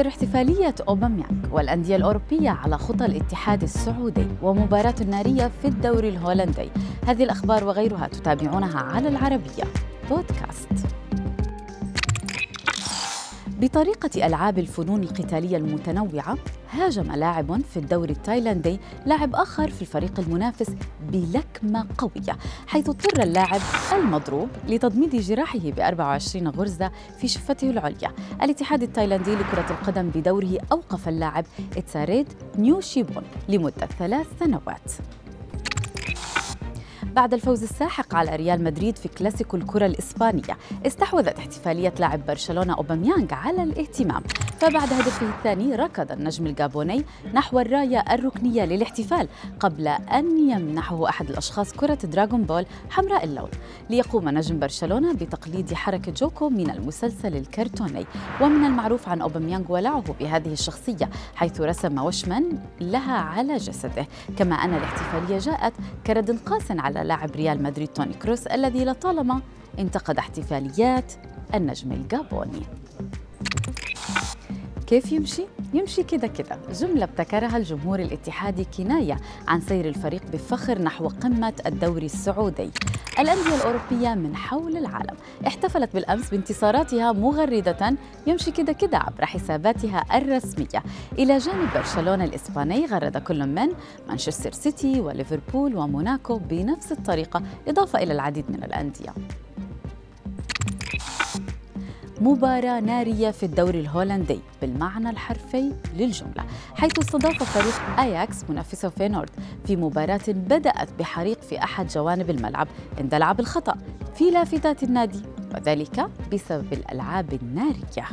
تؤثر احتفالية أوباميانغ والأندية الأوروبية على خطى الاتحاد السعودي ومباراة نارية في الدوري الهولندي. هذه الأخبار وغيرها تتابعونها على العربية بودكاست. بطريقة ألعاب الفنون القتالية المتنوعة، هاجم لاعب في الدوري التايلاندي لاعب آخر في الفريق المنافس بلكمة قوية، حيث اضطر اللاعب المضروب لتضميد جراحه ب 24 غرزة في شفته العليا. الاتحاد التايلاندي لكرة القدم بدوره أوقف اللاعب إتساريد نيو شيبون لمدة 3 سنوات. بعد الفوز الساحق على ريال مدريد في كلاسيكو الكرة الإسبانية، استحوذت احتفالية لاعب برشلونة أوباميانغ على الاهتمام، فبعد هدفه الثاني ركض النجم الجابوني نحو الراية الركنية للاحتفال قبل أن يمنحه أحد الأشخاص كرة دراغون بول حمراء اللون، ليقوم نجم برشلونة بتقليد حركة جوكو من المسلسل الكرتوني. ومن المعروف عن أوباميانغ ولعه بهذه الشخصية، حيث رسم وشما لها على جسده، كما أن الاحتفالية جاءت كرد قاس على لاعب ريال مدريد توني كروس الذي لطالما انتقد احتفاليات النجم الجابوني. كيف يمشي؟ يمشي كده كده، جملة ابتكرها الجمهور الاتحادي كناية عن سير الفريق بفخر نحو قمة الدوري السعودي. الأندية الأوروبية من حول العالم احتفلت بالأمس بانتصاراتها مغردة يمشي كده كده عبر حساباتها الرسمية. إلى جانب برشلونة الإسباني، غرد كل من مانشستر سيتي وليفربول وموناكو بنفس الطريقة، إضافة إلى العديد من الأندية. مباراة نارية في الدوري الهولندي بالمعنى الحرفي للجملة، حيث استضاف فريق أياكس منافسه فينورد في مباراة بدأت بحريق في أحد جوانب الملعب اندلع بالخطأ في لافتات النادي، وذلك بسبب الألعاب النارية.